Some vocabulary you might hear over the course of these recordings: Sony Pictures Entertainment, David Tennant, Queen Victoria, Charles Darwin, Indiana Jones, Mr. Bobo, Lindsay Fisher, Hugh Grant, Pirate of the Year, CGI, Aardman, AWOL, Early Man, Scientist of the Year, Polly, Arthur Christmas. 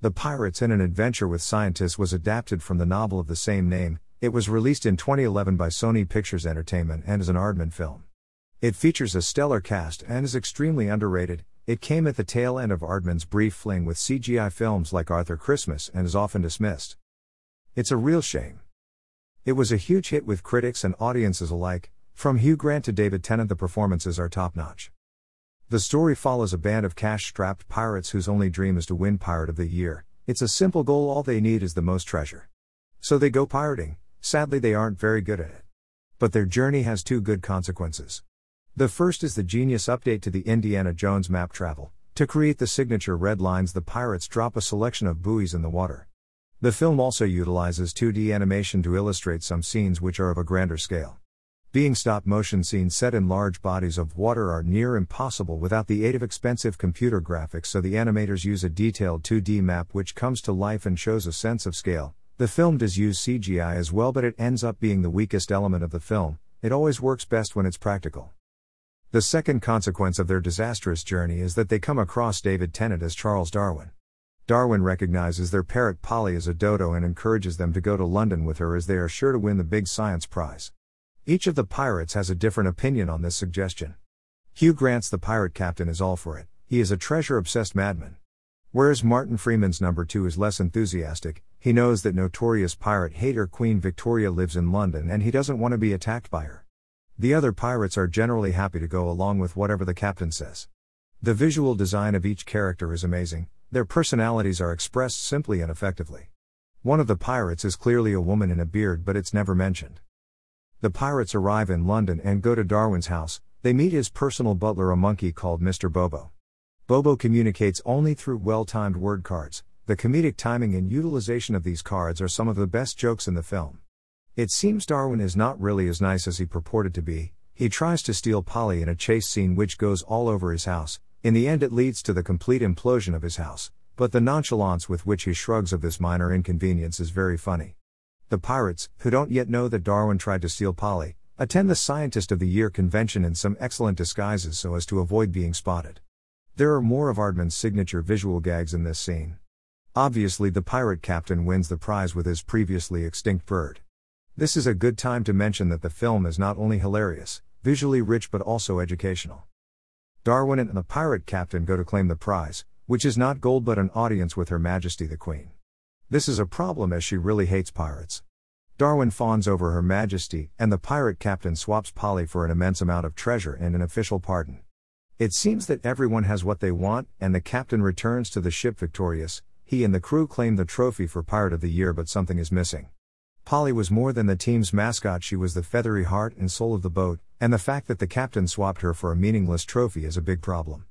The Pirates in an Adventure with Scientists was adapted from the novel of the same name. It was released in 2011 by Sony Pictures Entertainment and is an Aardman film. It features a stellar cast and is extremely underrated. It came at the tail end of Aardman's brief fling with CGI films like Arthur Christmas and is often dismissed. It's a real shame. It was a huge hit with critics and audiences alike. From Hugh Grant to David Tennant, the performances are top-notch. The story follows a band of cash-strapped pirates whose only dream is to win Pirate of the Year. It's a simple goal, all they need is the most treasure. So they go pirating. Sadly, they aren't very good at it. But their journey has two good consequences. The first is the genius update to the Indiana Jones map travel. To create the signature red lines, the pirates drop a selection of buoys in the water. The film also utilizes 2D animation to illustrate some scenes which are of a grander scale. Being stop-motion scenes set in large bodies of water are near impossible without the aid of expensive computer graphics, so the animators use a detailed 2D map which comes to life and shows a sense of scale. The film does use CGI as well, but it ends up being the weakest element of the film. It always works best when it's practical. The second consequence of their disastrous journey is that they come across David Tennant as Charles Darwin. Darwin recognizes their parrot Polly as a dodo and encourages them to go to London with her, as they are sure to win the big science prize. Each of the pirates has a different opinion on this suggestion. Hugh Grant's the pirate captain is all for it. He is a treasure-obsessed madman. Whereas Martin Freeman's number two is less enthusiastic. He knows that notorious pirate hater Queen Victoria lives in London and he doesn't want to be attacked by her. The other pirates are generally happy to go along with whatever the captain says. The visual design of each character is amazing. Their personalities are expressed simply and effectively. One of the pirates is clearly a woman in a beard, but it's never mentioned. The pirates arrive in London and go to Darwin's house. They meet his personal butler, a monkey called Mr. Bobo. Bobo communicates only through well-timed word cards. The comedic timing and utilization of these cards are some of the best jokes in the film. It seems Darwin is not really as nice as he purported to be. He tries to steal Polly in a chase scene which goes all over his house. In the end, it leads to the complete implosion of his house, but the nonchalance with which he shrugs off this minor inconvenience is very funny. The pirates, who don't yet know that Darwin tried to steal Polly, attend the Scientist of the Year convention in some excellent disguises so as to avoid being spotted. There are more of Aardman's signature visual gags in this scene. Obviously, the pirate captain wins the prize with his previously extinct bird. This is a good time to mention that the film is not only hilarious, visually rich, but also educational. Darwin and the pirate captain go to claim the prize, which is not gold but an audience with Her Majesty the Queen. This is a problem as she really hates pirates. Darwin fawns over Her Majesty, and the pirate captain swaps Polly for an immense amount of treasure and an official pardon. It seems that everyone has what they want, and the captain returns to the ship victorious. He and the crew claim the trophy for Pirate of the Year, but something is missing. Polly was more than the team's mascot. She was the feathery heart and soul of the boat, and the fact that the captain swapped her for a meaningless trophy is a big problem.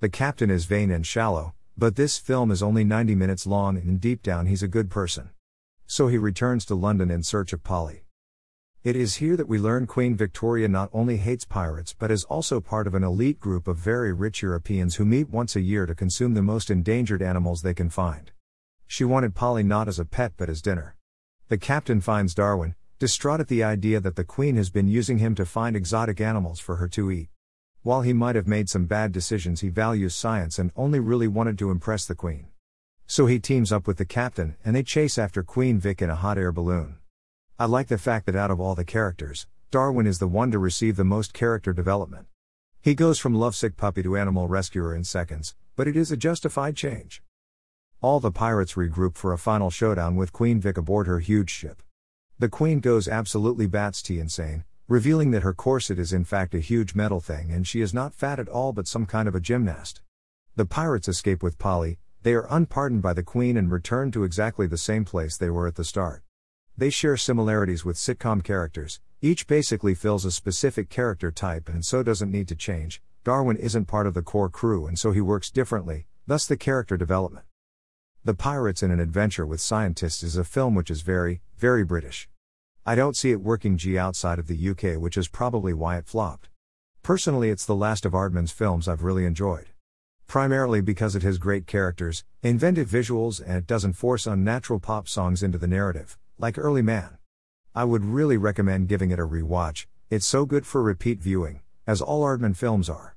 The captain is vain and shallow, but this film is only 90 minutes long and deep down he's a good person. So he returns to London in search of Polly. It is here that we learn Queen Victoria not only hates pirates but is also part of an elite group of very rich Europeans who meet once a year to consume the most endangered animals they can find. She wanted Polly not as a pet but as dinner. The captain finds Darwin, distraught at the idea that the Queen has been using him to find exotic animals for her to eat. While he might have made some bad decisions, he values science and only really wanted to impress the Queen. So he teams up with the captain and they chase after Queen Vic in a hot air balloon. I like the fact that out of all the characters, Darwin is the one to receive the most character development. He goes from lovesick puppy to animal rescuer in seconds, but it is a justified change. All the pirates regroup for a final showdown with Queen Vic aboard her huge ship. The Queen goes absolutely batshit insane, revealing that her corset is in fact a huge metal thing and she is not fat at all but some kind of a gymnast. The pirates escape with Polly. They are unpardoned by the Queen and return to exactly the same place they were at the start. They share similarities with sitcom characters. Each basically fills a specific character type and so doesn't need to change. Darwin isn't part of the core crew and so he works differently, thus the character development. The Pirates in an Adventure with Scientists is a film which is very, very British. I don't see it working outside of the UK, which is probably why it flopped. Personally, it's the last of Aardman's films I've really enjoyed. Primarily because it has great characters, inventive visuals, and it doesn't force unnatural pop songs into the narrative, like Early Man. I would really recommend giving it a rewatch. It's so good for repeat viewing, as all Aardman films are.